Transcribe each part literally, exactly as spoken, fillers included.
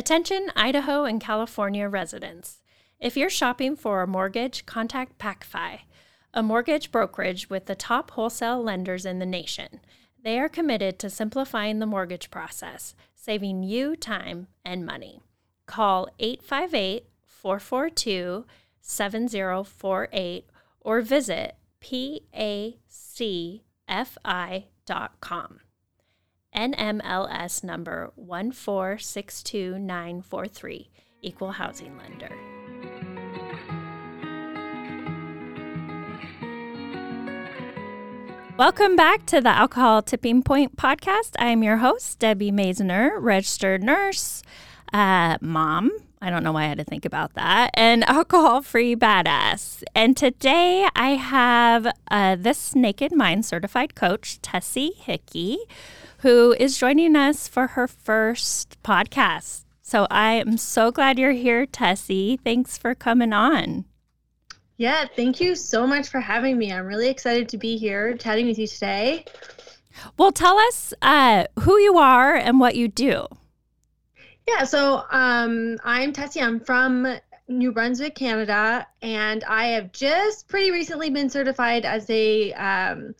Attention Idaho and California residents. If you're shopping for a mortgage, contact PacFi, a mortgage brokerage with the top wholesale lenders in the nation. They are committed to simplifying the mortgage process, saving you time and money. Call eight five eight, four four two, seven zero four eight or visit pac fi dot com. N M L S number one four six two nine four three, Equal Housing Lender. Welcome back to the Alcohol Tipping Point podcast. I'm your host, Debbie Mazener, registered nurse, uh, mom. I don't know why I had to think about that. And alcohol-free badass. And today I have uh, This Naked Mind certified coach, Tessie Hickey, who is joining us for her first podcast. So I am so glad you're here, Tessie. Thanks for coming on. Yeah, thank you so much for having me. I'm really excited to be here chatting with you today. Well, tell us uh, who you are and what you do. Yeah, so um, I'm Tessie. I'm from New Brunswick, Canada, and I have just pretty recently been certified as a um,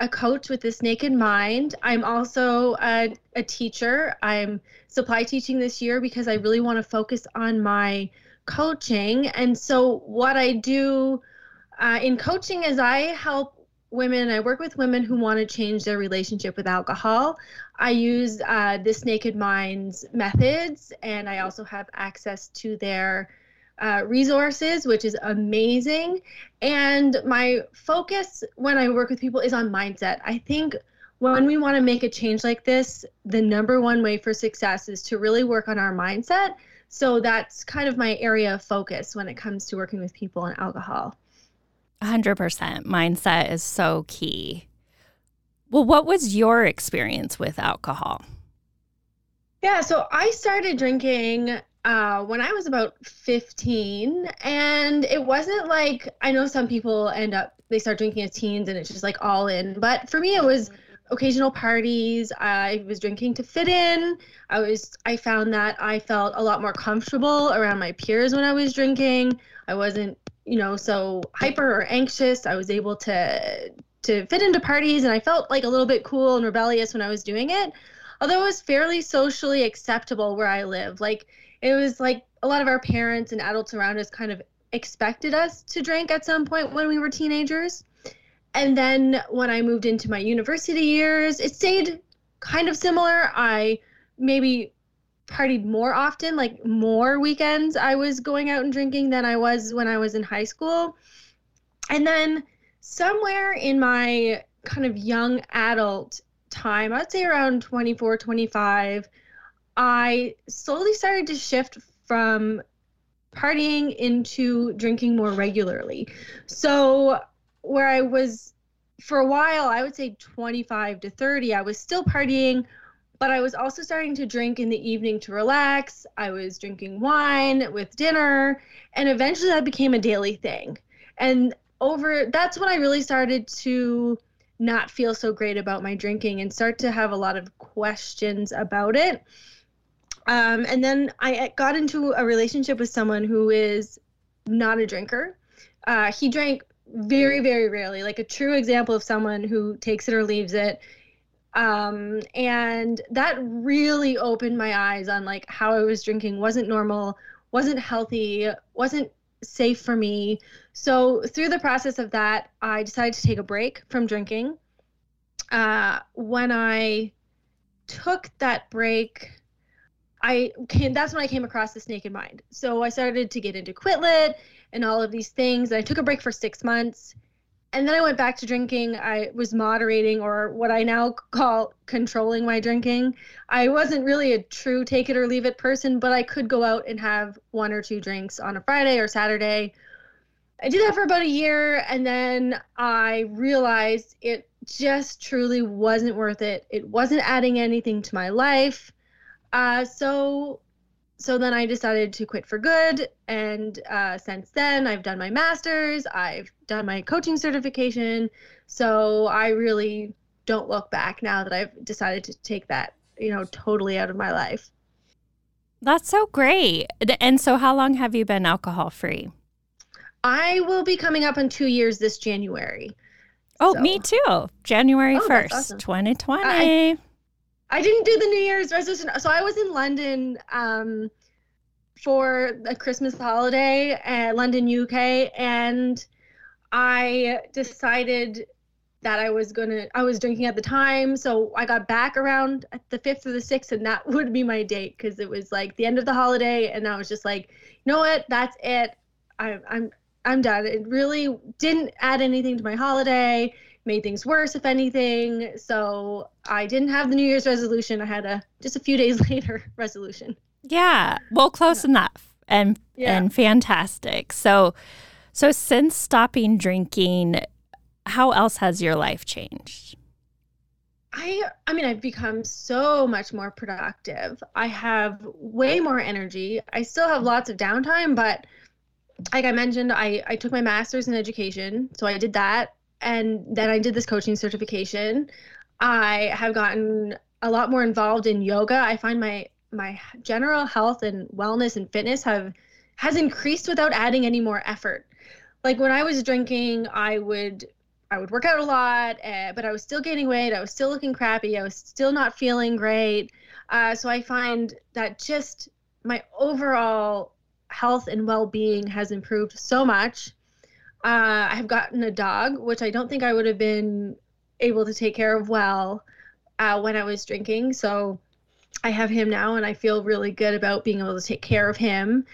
a coach with This Naked Mind. I'm also a, a teacher. I'm supply teaching this year because I really want to focus on my coaching. And so what I do uh, in coaching is I help women, I work with women who want to change their relationship with alcohol. I use uh, This Naked Mind's methods, and I also have access to their uh, resources, which is amazing. And my focus when I work with people is on mindset. I think when we want to make a change like this, the number one way for success is to really work on our mindset. So that's kind of my area of focus when it comes to working with people and alcohol. one hundred percent. Mindset is so key. Well, what was your experience with alcohol? Yeah, so I started drinking uh, when I was about fifteen, and it wasn't like, I know some people end up, they start drinking as teens and it's just like all in, but for me it was occasional parties. I was drinking to fit in. I was, I found that I felt a lot more comfortable around my peers when I was drinking. I wasn't, you know, so hyper or anxious. I was able to to fit into parties, and I felt like a little bit cool and rebellious when I was doing it. Although it was fairly socially acceptable where I live. Like, it was like a lot of our parents and adults around us kind of expected us to drink at some point when we were teenagers. And then when I moved into my university years, it stayed kind of similar. I maybe partied more often, like more weekends I was going out and drinking than I was when I was in high school. And then somewhere in my kind of young adult time, I'd say around twenty-four, twenty-five, I slowly started to shift from partying into drinking more regularly. So where I was for a while, I would say twenty-five to thirty, I was still partying, but I was also starting to drink in the evening to relax. I was drinking wine with dinner, and eventually that became a daily thing. And over, that's when I really started to not feel so great about my drinking and start to have a lot of questions about it. Um, and then I got into a relationship with someone who is not a drinker. Uh, he drank very, very rarely, like a true example of someone who takes it or leaves it. Um, and that really opened my eyes on like how I was drinking wasn't normal, wasn't healthy, wasn't safe for me. So through the process of that, I decided to take a break from drinking. Uh, when I took that break, I came, that's when I came across This Naked Mind. So I started to get into Quitlit and all of these things. I took a break for six months. And then I went back to drinking. I was moderating, or what I now call controlling my drinking. I wasn't really a true take it or leave it person, but I could go out and have one or two drinks on a Friday or Saturday. I did that for about a year, and then I realized it just truly wasn't worth it. It wasn't adding anything to my life. Uh, so so then I decided to quit for good, and uh, since then I've done my master's, I've done my coaching certification, so I really don't look back now that I've decided to take that, you know, totally out of my life. That's so great. And so how long have you been alcohol free? I will be coming up in two years this January. Oh, so. Me too. January oh, first, awesome. twenty twenty. I, I didn't do the New Year's resolution. So I was in London um, for the Christmas holiday at London, U K. And I decided that I was going to, I was drinking at the time. So I got back around the fifth or the sixth, and that would be my date. Cause it was like the end of the holiday. And I was just like, you know what? That's it. I, I'm, I'm done. It really didn't add anything to my holiday, made things worse, if anything. So I didn't have the New Year's resolution. I had a just a few days later resolution. Yeah. Well, close yeah. enough and yeah. and fantastic. So so since stopping drinking, how else has your life changed? I I mean, I've become so much more productive. I have way more energy. I still have lots of downtime, but like I mentioned, I, I took my master's in education. So I did that. And then I did this coaching certification. I have gotten a lot more involved in yoga. I find my my general health and wellness and fitness have has increased without adding any more effort. Like when I was drinking, I would I would work out a lot, uh, but I was still gaining weight. I was still looking crappy. I was still not feeling great. Uh, so I find that just my overall health and well-being has improved so much. Uh, I have gotten a dog, which I don't think I would have been able to take care of well uh, when I was drinking. So I have him now, and I feel really good about being able to take care of him.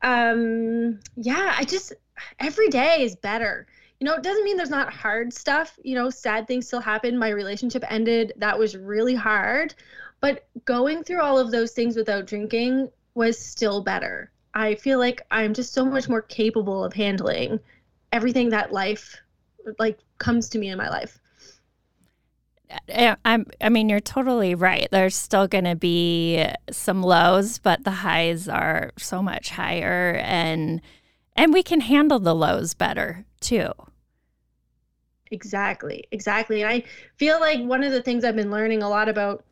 Um, yeah, I just, every day is better. You know, it doesn't mean there's not hard stuff. You know, sad things still happen. My relationship ended. That was really hard. But going through all of those things without drinking was still better. I feel like I'm just so much more capable of handling everything that life, like, comes to me in my life. I'm, I mean, you're totally right. There's still going to be some lows, but the highs are so much higher, and and we can handle the lows better, too. Exactly, exactly. And I feel like one of the things I've been learning a lot about,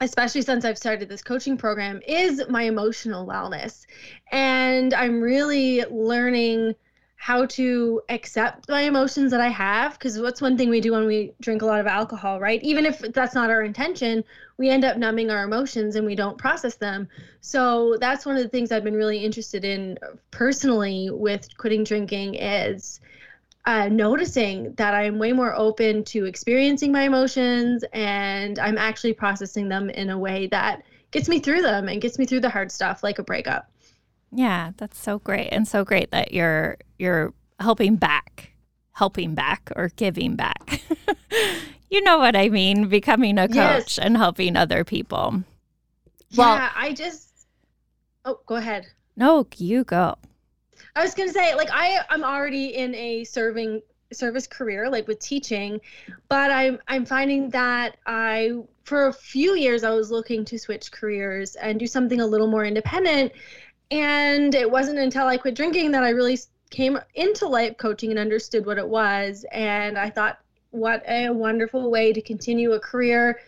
especially since I've started this coaching program, is my emotional wellness. And I'm really learning how to accept my emotions that I have, because what's one thing we do when we drink a lot of alcohol, right? Even if that's not our intention, we end up numbing our emotions and we don't process them. So that's one of the things I've been really interested in personally with quitting drinking is uh, noticing that I'm way more open to experiencing my emotions, and I'm actually processing them in a way that gets me through them and gets me through the hard stuff, like a breakup. Yeah, that's so great. And so great that you're you're helping back, helping back or giving back. You know what I mean, becoming a coach yes. and helping other people. Well, yeah, I just Oh, go ahead. No, you go. I was going to say, like, I I'm already in a serving service career, like with teaching, but I'm I'm finding that I for a few years I was looking to switch careers and do something a little more independent. And it wasn't until I quit drinking that I really came into life coaching and understood what it was. And I thought, what a wonderful way to continue a career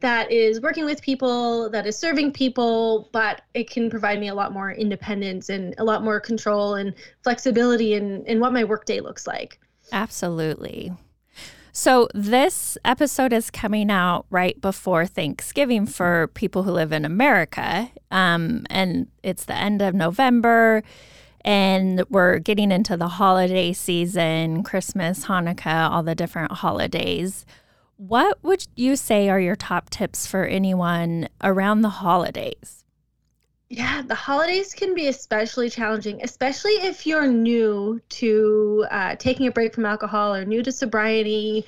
that is working with people, that is serving people, but it can provide me a lot more independence and a lot more control and flexibility in, in what my workday looks like. Absolutely. So this episode is coming out right before Thanksgiving for people who live in America, um, and it's the end of November, and we're getting into the holiday season, Christmas, Hanukkah, all the different holidays. What would you say are your top tips for anyone around the holidays? Yeah, the holidays can be especially challenging, especially if you're new to uh, taking a break from alcohol or new to sobriety.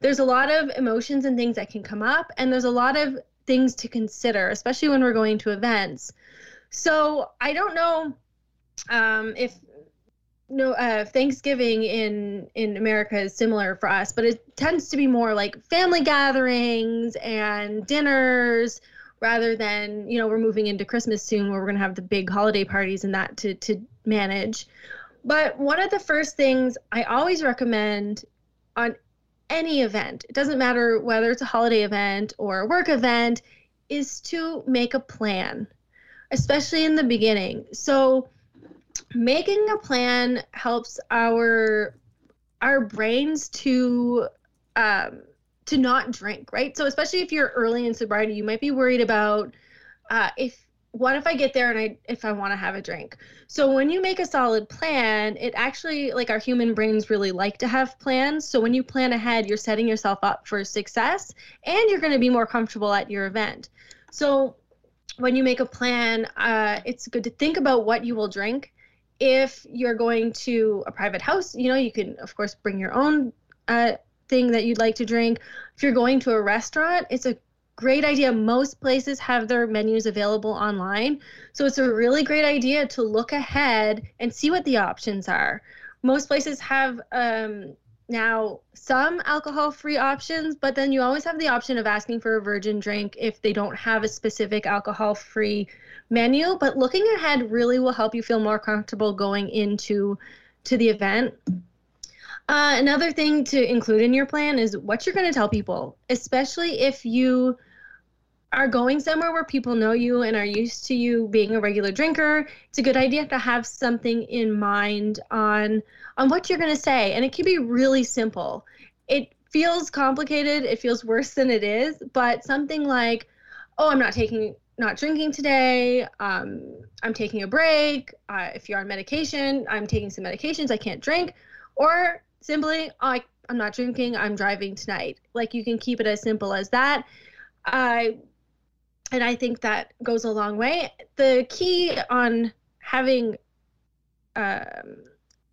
There's a lot of emotions and things that can come up, and there's a lot of things to consider, especially when we're going to events. So I don't know um, if no uh, Thanksgiving in, in America is similar for us, but it tends to be more like family gatherings and dinners, rather than, you know, we're moving into Christmas soon where we're going to have the big holiday parties and that to, to manage. But one of the first things I always recommend on any event, it doesn't matter whether it's a holiday event or a work event, is to make a plan. especially in the beginning. So making a plan helps our our brains to um, to not drink, right? So especially if you're early in sobriety, you might be worried about uh, if what if I get there and I if I want to have a drink. So when you make a solid plan, it actually, like, our human brains really like to have plans. So when you plan ahead, you're setting yourself up for success and you're going to be more comfortable at your event. So when you make a plan, uh, it's good to think about what you will drink. If you're going to a private house, you know, you can, of course, bring your own uh, thing that you'd like to drink. If you're going to a restaurant, it's a great idea. Most places have their menus available online. So it's a really great idea to look ahead and see what the options are. Most places have um, now some alcohol-free options, but then you always have the option of asking for a virgin drink if they don't have a specific alcohol-free menu. But looking ahead really will help you feel more comfortable going into to the event. Uh, another thing to include in your plan is what you're going to tell people, especially if you are going somewhere where people know you and are used to you being a regular drinker. It's a good idea to have something in mind on on what you're going to say, and it can be really simple. It feels complicated. It feels worse than it is, but something like, oh, I'm not taking not drinking today, um, I'm taking a break, uh, if you're on medication, I'm taking some medications, I can't drink, or simply, oh, I'm not drinking, I'm driving tonight. Like, you can keep it as simple as that. Uh, and I think that goes a long way. The key on having um,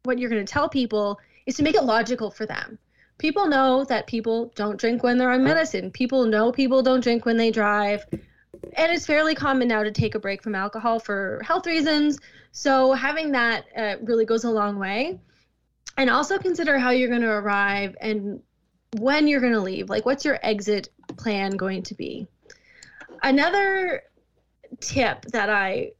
what you're going to tell people is to make it logical for them. People know that people don't drink when they're on medicine. People know people don't drink when they drive. And it's fairly common now to take a break from alcohol for health reasons. So having that uh, really goes a long way. And also consider how you're going to arrive and when you're going to leave. Like, what's your exit plan going to be? Another tip that I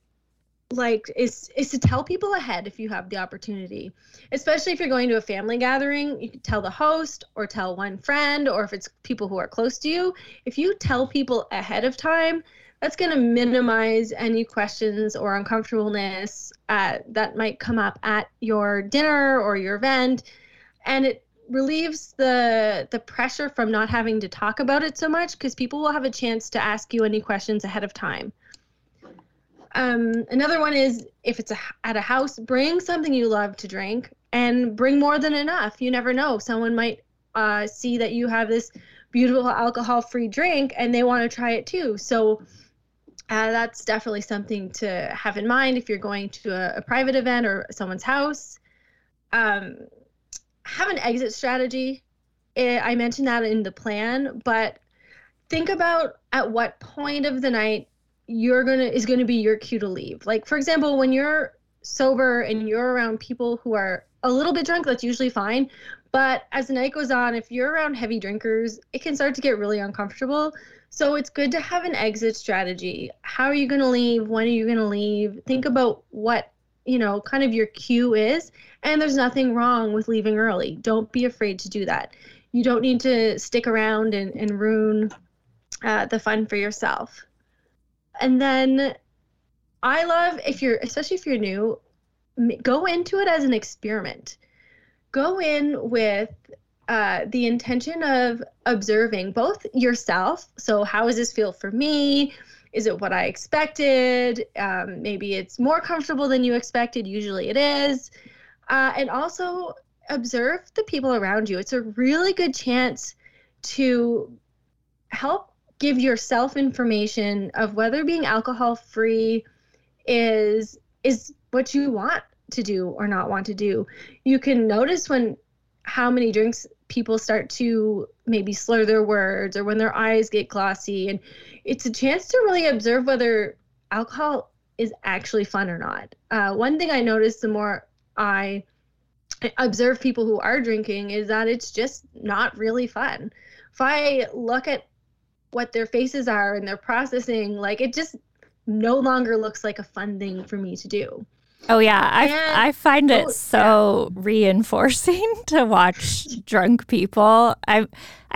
like is is to tell people ahead if you have the opportunity. Especially if you're going to a family gathering, you can tell the host or tell one friend, or if it's people who are close to you. If you tell people ahead of time, that's going to minimize any questions or uncomfortableness uh, that might come up at your dinner or your event. And it relieves the the pressure from not having to talk about it so much, because people will have a chance to ask you any questions ahead of time. Um, another one is, if it's a, at a house, bring something you love to drink and bring more than enough. You never know. Someone might uh, see that you have this beautiful alcohol-free drink and they want to try it too. So Uh, that's definitely something to have in mind if you're going to a, a private event or someone's house. Um, have an exit strategy. It, I mentioned that in the plan, but think about at what point of the night you're gonna is gonna be your cue to leave. Like, for example, when you're sober and you're around people who are a little bit drunk, that's usually fine. But as the night goes on, if you're around heavy drinkers, it can start to get really uncomfortable. So it's good to have an exit strategy. How are you going to leave? When are you going to leave? Think about what, you know, kind of your cue is. And there's nothing wrong with leaving early. Don't be afraid to do that. You don't need to stick around and, and ruin uh, the fun for yourself. And then I love, if you're, especially if you're new, go into it as an experiment. Go in with uh, the intention of observing both yourself. So how does this feel for me? Is it what I expected? Um, maybe it's more comfortable than you expected. Usually it is. Uh, and also observe the people around you. It's a really good chance to help give yourself information of whether being alcohol-free is is what you want to do or not want to do. You can notice when how many drinks people start to maybe slur their words, or when their eyes get glossy, and it's a chance to really observe whether alcohol is actually fun or not. Uh, one thing I noticed the more I observe people who are drinking is that it's just not really fun. If I look at what their faces are and their processing, like, it just no longer looks like a fun thing for me to do. Oh, yeah. I, and, I find it oh, so yeah. reinforcing to watch drunk people. I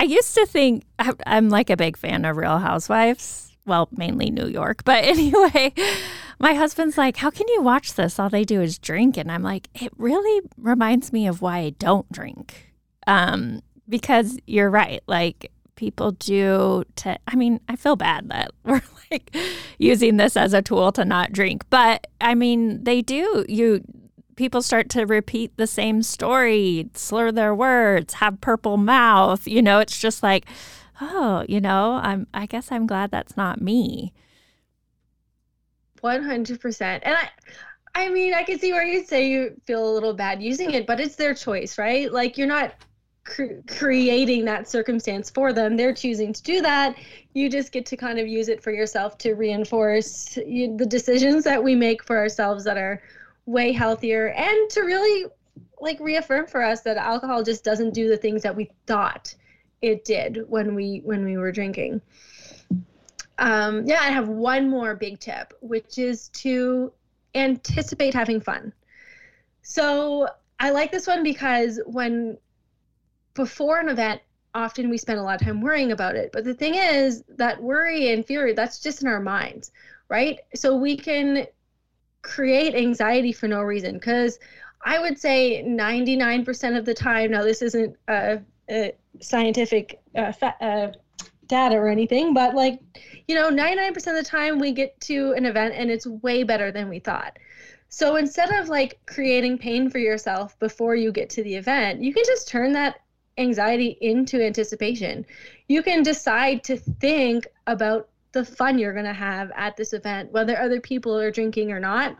I used to think, I, I'm like a big fan of Real Housewives. Well, mainly New York. But anyway, my husband's like, how can you watch this? All they do is drink. And I'm like, it really reminds me of why I don't drink. Um, because you're right. Like, people do to, I mean, I feel bad that we're like using this as a tool to not drink. But I mean, they do. You people start to repeat the same story, slur their words, have purple mouth. You know, it's just like, oh, you know, I'm, I guess I'm glad that's not me. one hundred percent. And I, I mean, I can see where you say you feel a little bad using it, but it's their choice, right? Like, you're not cre- creating that circumstance for them. They're choosing to do that. You just get to kind of use it for yourself to reinforce you, the decisions that we make for ourselves that are way healthier, and to really like reaffirm for us that alcohol just doesn't do the things that we thought it did when we when we were drinking. Um, yeah, I have one more big tip, which is to anticipate having fun. So I like this one because when before an event, often we spend a lot of time worrying about it. But the thing is that worry and fear, that's just in our minds, right? So we can create anxiety for no reason, because I would say ninety-nine percent of the time, now this isn't a, a scientific uh, fa- uh data or anything, but like, you know, ninety-nine percent of the time we get to an event and it's way better than we thought. So instead of like creating pain for yourself before you get to the event, you can just turn that anxiety into anticipation. You can decide to think about the fun you're going to have at this event, whether other people are drinking or not.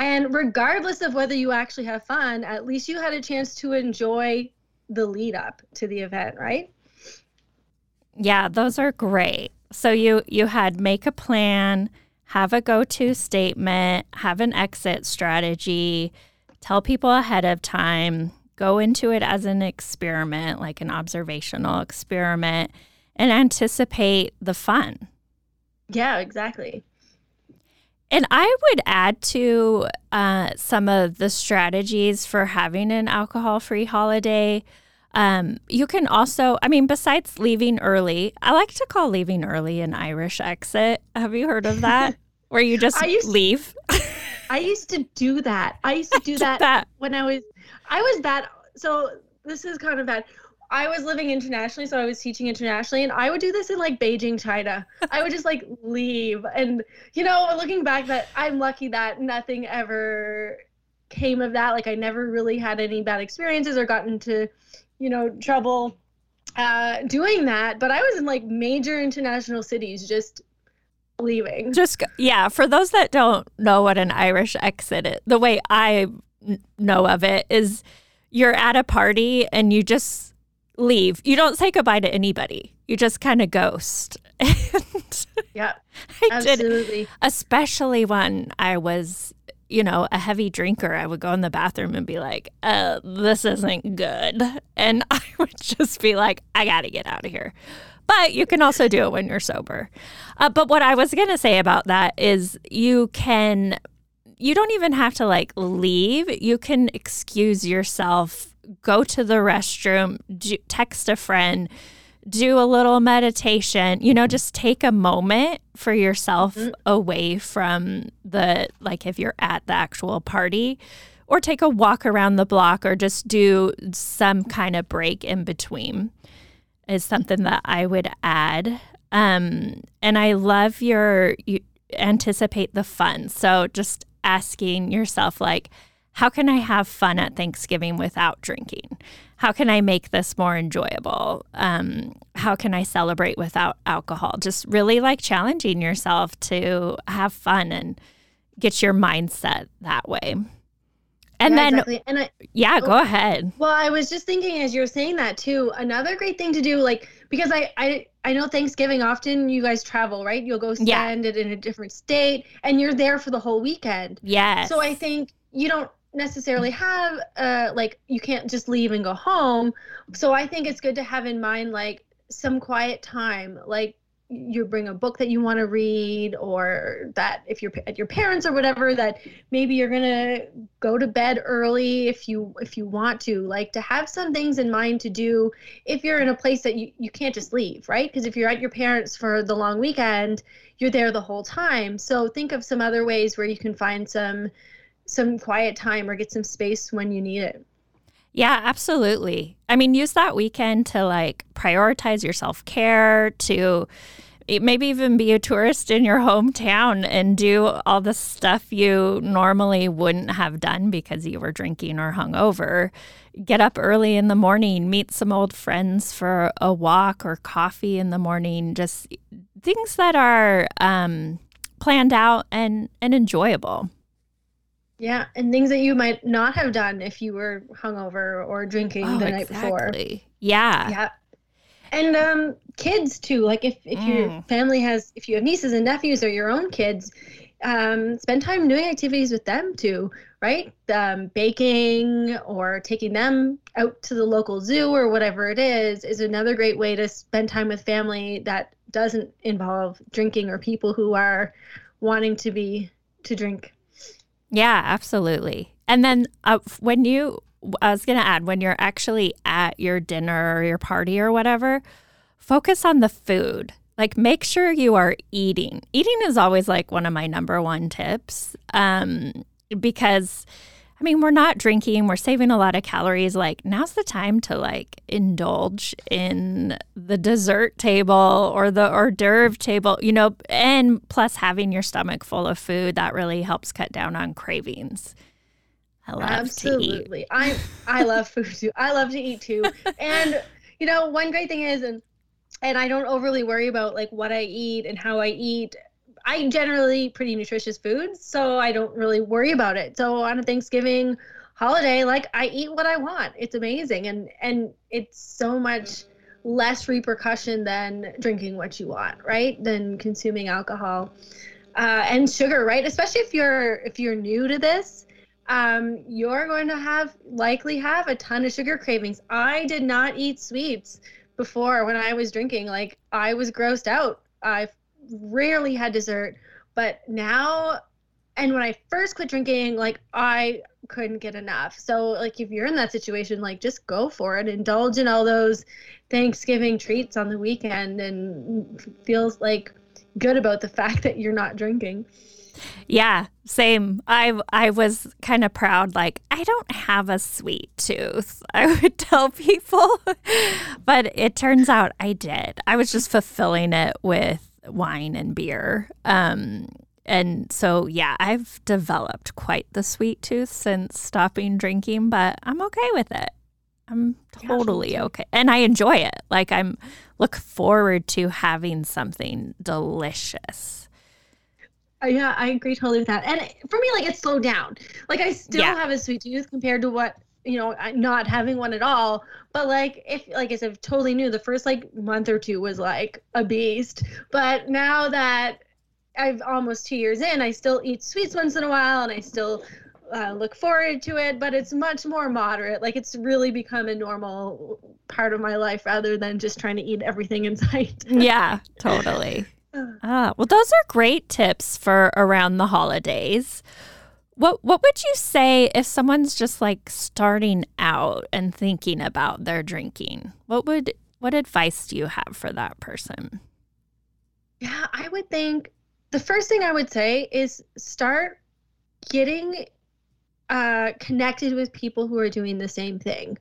And regardless of whether you actually have fun, at least you had a chance to enjoy the lead up to the event, right? Yeah, those are great. So you, you had make a plan, have a go-to statement, have an exit strategy, tell people ahead of time, go into it as an experiment, like an observational experiment, and anticipate the fun. Yeah, exactly. And I would add to uh, some of the strategies for having an alcohol-free holiday. Um, you can also, I mean, besides leaving early, I like to call leaving early an Irish exit. Have you heard of that? Where you just I used, leave? I used to do that. I used to do that, that when I was, I was bad. So this is kind of bad. I was living internationally, so I was teaching internationally, and I would do this in like Beijing, China. I would just like leave. And, you know, looking back, that I'm lucky that nothing ever came of that. Like, I never really had any bad experiences or gotten to, you know, trouble uh, doing that. But I was in like major international cities just leaving. Just, yeah. For those that don't know what an Irish exit is, the way I know of it is you're at a party and you just leave. You don't say goodbye to anybody. You just kind of ghost. Yeah, absolutely. I did, especially when I was, you know, a heavy drinker, I would go in the bathroom and be like, uh, this isn't good. And I would just be like, I got to get out of here. But you can also do it when you're sober. Uh, but what I was going to say about that is you can, you don't even have to like leave. You can excuse yourself, go to the restroom, do, text a friend, do a little meditation, you know, just take a moment for yourself away from the, like if you're at the actual party, or take a walk around the block, or just do some kind of break in between is something that I would add. Um, and I love your, you anticipate the fun. So just asking yourself like, how can I have fun at Thanksgiving without drinking? How can I make this more enjoyable? Um, how can I celebrate without alcohol? Just really like challenging yourself to have fun and get your mindset that way. And yeah, then, exactly. and I, yeah, oh, go ahead. Well, I was just thinking as you were saying that too, another great thing to do, like, because I, I, I know Thanksgiving often you guys travel, right? You'll go spend yeah. it in a different state and you're there for the whole weekend. Yes. So I think you don't necessarily have uh like you can't just leave and go home. So I think it's good to have in mind like some quiet time, like you bring a book that you want to read, or that if you're at your parents or whatever, that maybe you're going to go to bed early if you if you want to, like to have some things in mind to do if you're in a place that you, you can't just leave, right? Because if you're at your parents for the long weekend, you're there the whole time. So think of some other ways where you can find some some quiet time or get some space when you need it. Yeah, absolutely. I mean, use that weekend to like prioritize your self-care, to maybe even be a tourist in your hometown and do all the stuff you normally wouldn't have done because you were drinking or hungover. Get up early in the morning, meet some old friends for a walk or coffee in the morning, just things that are um, planned out and, and enjoyable. Yeah, and things that you might not have done if you were hungover or drinking oh, the night exactly. before. Yeah. Yeah. And um, kids, too. Like, if, if mm. your family has, if you have nieces and nephews or your own kids, um, spend time doing activities with them, too, right? Um, baking or taking them out to the local zoo or whatever it is, is another great way to spend time with family that doesn't involve drinking or people who are wanting to be, to drink. Yeah, absolutely. And then uh, when you, I was going to add, when you're actually at your dinner or your party or whatever, focus on the food. Like, make sure you are eating. Eating is always like one of my number one tips um, because, I mean, we're not drinking, we're saving a lot of calories. Like, now's the time to like indulge in the dessert table or the hors d'oeuvre table, you know, and plus having your stomach full of food, that really helps cut down on cravings. I love Absolutely. to eat. I, I love food too. I love to eat too. And, you know, one great thing is, and, and I don't overly worry about like what I eat and how I eat. I generally eat pretty nutritious foods, so I don't really worry about it. So on a Thanksgiving holiday, like I eat what I want. It's amazing. And, and it's so much less repercussion than drinking what you want, right? Than consuming alcohol uh, and sugar, right? Especially if you're, if you're new to this. Um, you're going to have likely have a ton of sugar cravings. I did not eat sweets before when I was drinking. Like, I was grossed out. I rarely had dessert, but now, and when I first quit drinking, like I couldn't get enough. So like, if you're in that situation, like just go for it. Indulge in all those Thanksgiving treats on the weekend and feels like good about the fact that you're not drinking. Yeah, same. I I was kind of proud, like, I don't have a sweet tooth, I would tell people. But it turns out I did. I was just fulfilling it with wine and beer. Um, and so, yeah, I've developed quite the sweet tooth since stopping drinking, but I'm okay with it. I'm totally okay. And I enjoy it. Like, I'm look forward to having something delicious. Yeah, I agree totally with that. And for me, like, it slowed down. Like, I still yeah. have a sweet tooth compared to what, you know, not having one at all. But, like, if, like I said, totally new, the first, like, month or two was, like, a beast. But now that I've almost two years in, I still eat sweets once in a while, and I still uh, look forward to it. But it's much more moderate. Like, it's really become a normal part of my life rather than just trying to eat everything in sight. Yeah, totally. Ah, well, those are great tips for around the holidays. What what would you say if someone's just like starting out and thinking about their drinking? What would what advice do you have for that person? Yeah, I would think the first thing I would say is start getting uh, connected with people who are doing the same thing.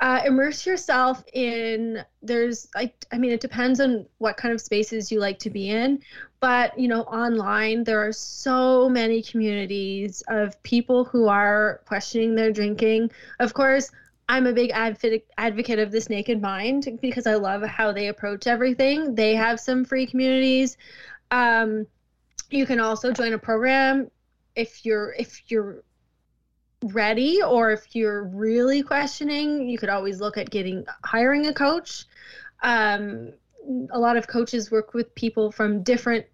Uh, immerse yourself in, there's, I, I mean, it depends on what kind of spaces you like to be in, but, you know, online, there are so many communities of people who are questioning their drinking. Of course, I'm a big adv- advocate of This Naked Mind because I love how they approach everything. They have some free communities. Um, you can also join a program if you're, if you're, ready, or if you're really questioning, you could always look at getting hiring a coach. Um, a lot of coaches work with people from different,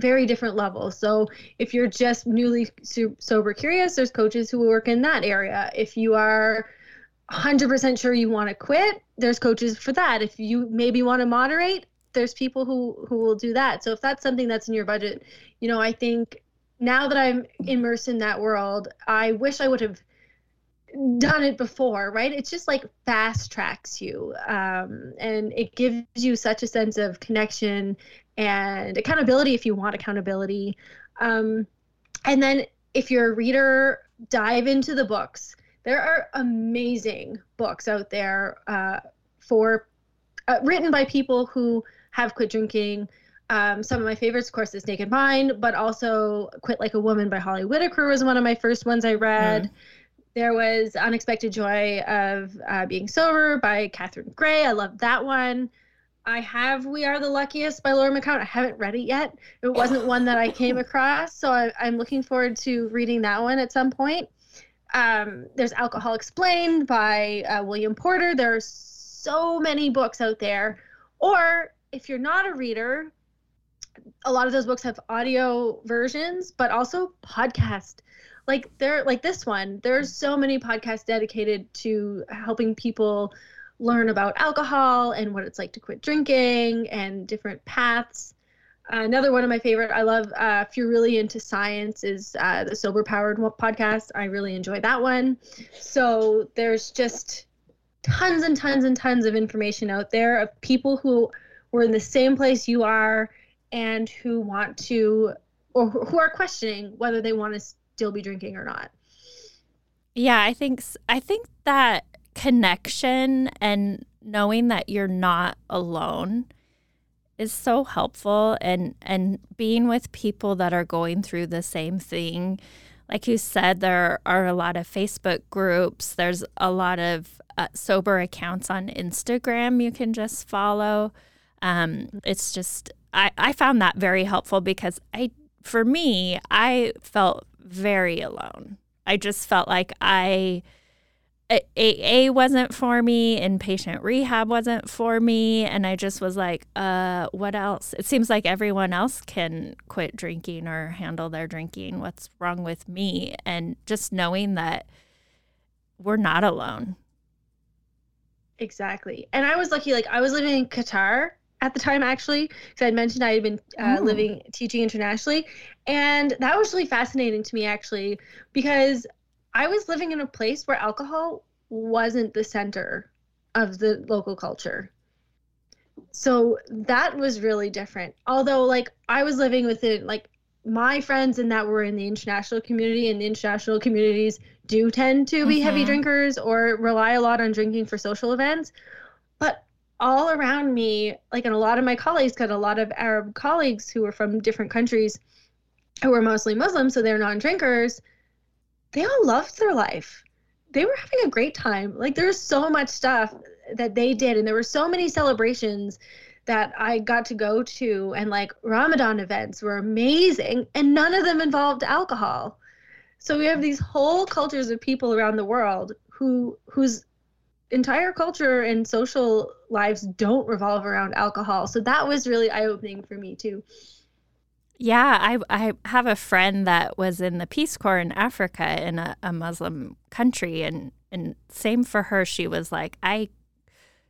very different levels. So if you're just newly so- sober curious, there's coaches who work in that area. If you are one hundred percent sure you want to quit, there's coaches for that. If you maybe want to moderate, there's people who, who will do that. So if that's something that's in your budget, you know, I think now that I'm immersed in that world, I wish I would have done it before, right? It's just like fast tracks you. Um, and it gives you such a sense of connection and accountability if you want accountability. Um, and then if you're a reader, dive into the books. There are amazing books out there uh, for uh, written by people who have quit drinking. Um, some of my favorites, of course, This Naked Mind, but also Quit Like a Woman by Holly Whitaker was one of my first ones I read. Mm. There was Unexpected Joy of uh, Being Sober by Catherine Gray. I love that one. I have We Are the Luckiest by Laura McCount. I haven't read it yet. It wasn't one that I came across, so I, I'm looking forward to reading that one at some point. Um, there's Alcohol Explained by uh, William Porter. There are so many books out there. Or if you're not a reader, a lot of those books have audio versions, but also podcast. Like there, like this one, there's so many podcasts dedicated to helping people learn about alcohol and what it's like to quit drinking and different paths. Uh, another one of my favorite, I love, uh, if you're really into science, is uh, the Sober Powered podcast. I really enjoy that one. So there's just tons and tons and tons of information out there of people who were in the same place you are and who want to, or who are questioning whether they want to still be drinking or not. Yeah, I think, I think that connection and knowing that you're not alone is so helpful, and and being with people that are going through the same thing. Like you said, there are a lot of Facebook groups. There's a lot of uh, sober accounts on Instagram you can just follow. Um, it's just, I, I found that very helpful because I, for me, I felt very alone. I just felt like I, A A wasn't for me, inpatient rehab wasn't for me, and I just was like, uh, what else? It seems like everyone else can quit drinking or handle their drinking. What's wrong with me? And just knowing that we're not alone. Exactly. And I was lucky, like I was living in Qatar at the time, actually, because I had mentioned I had been uh, mm. living, teaching internationally. And that was really fascinating to me, actually, because I was living in a place where alcohol wasn't the center of the local culture. So that was really different. Although, like, I was living within, like, my friends and that were in the international community, and the international communities do tend to be mm-hmm. heavy drinkers or rely a lot on drinking for social events. But all around me, like, and a lot of my colleagues, got a lot of Arab colleagues who were from different countries who were mostly Muslim, so they're non-drinkers. They all loved their life. They were having a great time. Like, there's so much stuff that they did. And there were so many celebrations that I got to go to. And like Ramadan events were amazing. And none of them involved alcohol. So we have these whole cultures of people around the world who whose entire culture and social lives don't revolve around alcohol. So that was really eye-opening for me too. Yeah, I I have a friend that was in the Peace Corps in Africa in a, a Muslim country, and, and same for her. She was like, I,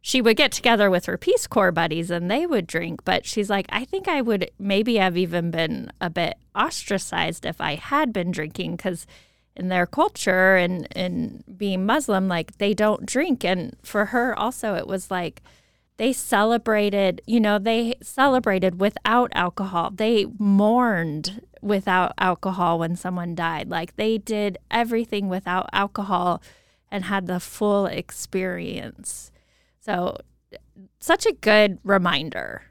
she would get together with her Peace Corps buddies and they would drink, but she's like, I think I would maybe have even been a bit ostracized if I had been drinking, because in their culture and, and being Muslim, like they don't drink. And for her also, it was like, They celebrated, you know, they celebrated without alcohol. They mourned without alcohol when someone died. Like they did everything without alcohol and had the full experience. So such a good reminder.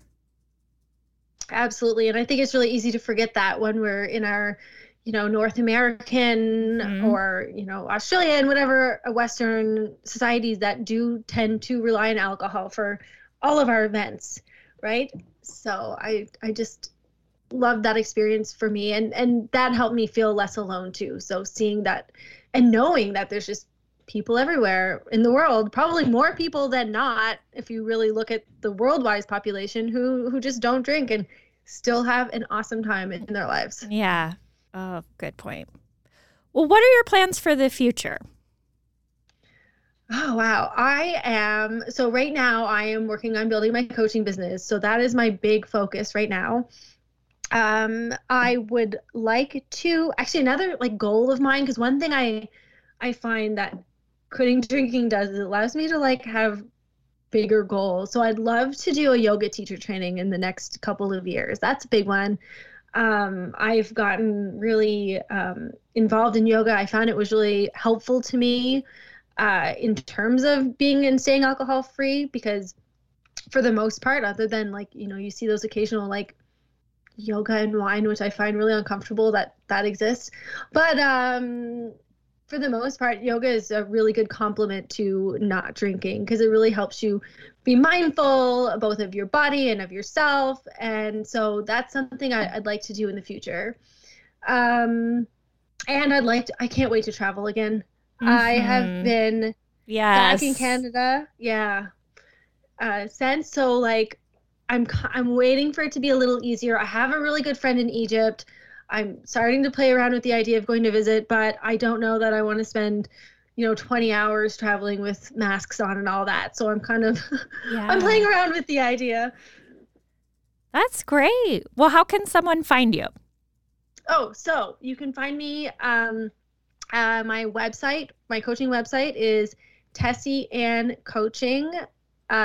Absolutely. And I think it's really easy to forget that when we're in our, you know, North American mm-hmm. or, you know, Australian, whatever Western societies that do tend to rely on alcohol for all of our events, right? So I I just love that experience for me. And, and that helped me feel less alone too. So seeing that and knowing that there's just people everywhere in the world, probably more people than not, if you really look at the worldwide population, who who just don't drink and still have an awesome time in their lives. Yeah. Oh, good point. Well, what are your plans for the future? Oh, wow. I am. So right now I am working on building my coaching business. So that is my big focus right now. Um, I would like to actually another like goal of mine, because one thing I, I find that quitting drinking does is it allows me to like have bigger goals. So I'd love to do a yoga teacher training in the next couple of years. That's a big one. Um, I've gotten really um, involved in yoga. I found it was really helpful to me. Uh, in terms of being and staying alcohol free, because for the most part, other than like, you know, you see those occasional like yoga and wine, which I find really uncomfortable that that exists. But um, for the most part, yoga is a really good complement to not drinking, because it really helps you be mindful both of your body and of yourself. And so that's something I, I'd like to do in the future. Um, and I'd like to, I can't wait to travel again. Mm-hmm. I have been yes. back in Canada, yeah, uh, since. So, like, I'm I'm waiting for it to be a little easier. I have a really good friend in Egypt. I'm starting to play around with the idea of going to visit, but I don't know that I want to spend, you know, twenty hours traveling with masks on and all that. So I'm kind of, yeah. I'm playing around with the idea. That's great. Well, how can someone find you? Oh, so you can find me, um, Uh, my website, my coaching website is tessie anne coaching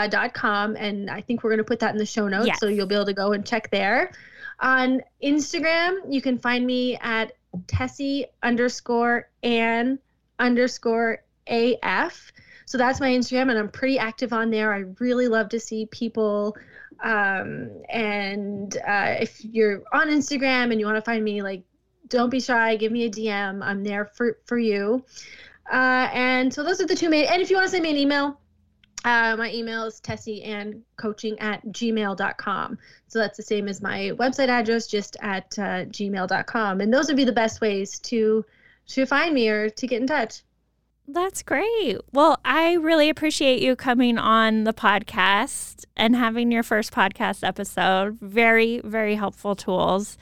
dot com. And I think we're going to put that in the show notes. Yes. So you'll be able to go and check there. On Instagram, you can find me at Tessie underscore Anne underscore AF. So that's my Instagram, and I'm pretty active on there. I really love to see people. Um, and uh, if you're on Instagram and you want to find me, like, don't be shy. Give me a D M. I'm there for, for you. Uh, and so those are the two main. And if you want to send me an email, uh, my email is tessiannecoaching at gmail dot com. So that's the same as my website address, just at uh, gmail dot com. And those would be the best ways to to find me or to get in touch. That's great. Well, I really appreciate you coming on the podcast and having your first podcast episode. Very, very helpful tools.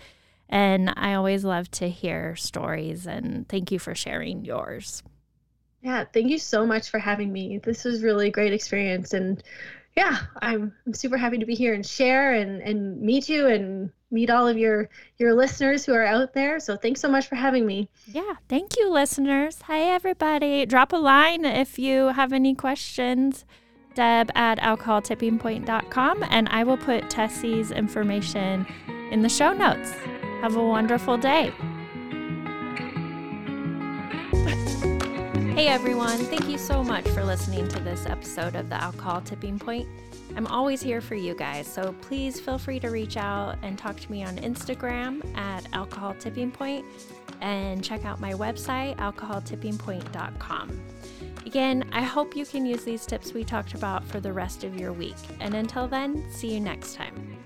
And I always love to hear stories, and thank you for sharing yours. Yeah, thank you so much for having me. This was really a great experience, and yeah, I'm, I'm super happy to be here and share and, and meet you and meet all of your, your listeners who are out there. So thanks so much for having me. Yeah, thank you, listeners. Hi, everybody. Drop a line if you have any questions. Deb at alcohol tipping point dot com, and I will put Tessie's information in the show notes. Have a wonderful day. Hey everyone, thank you so much for listening to this episode of the Alcohol Tipping Point. I'm always here for you guys, so please feel free to reach out and talk to me on Instagram at Alcohol Tipping Point, and check out my website, alcohol tipping point dot com. Again, I hope you can use these tips we talked about for the rest of your week. And until then, see you next time.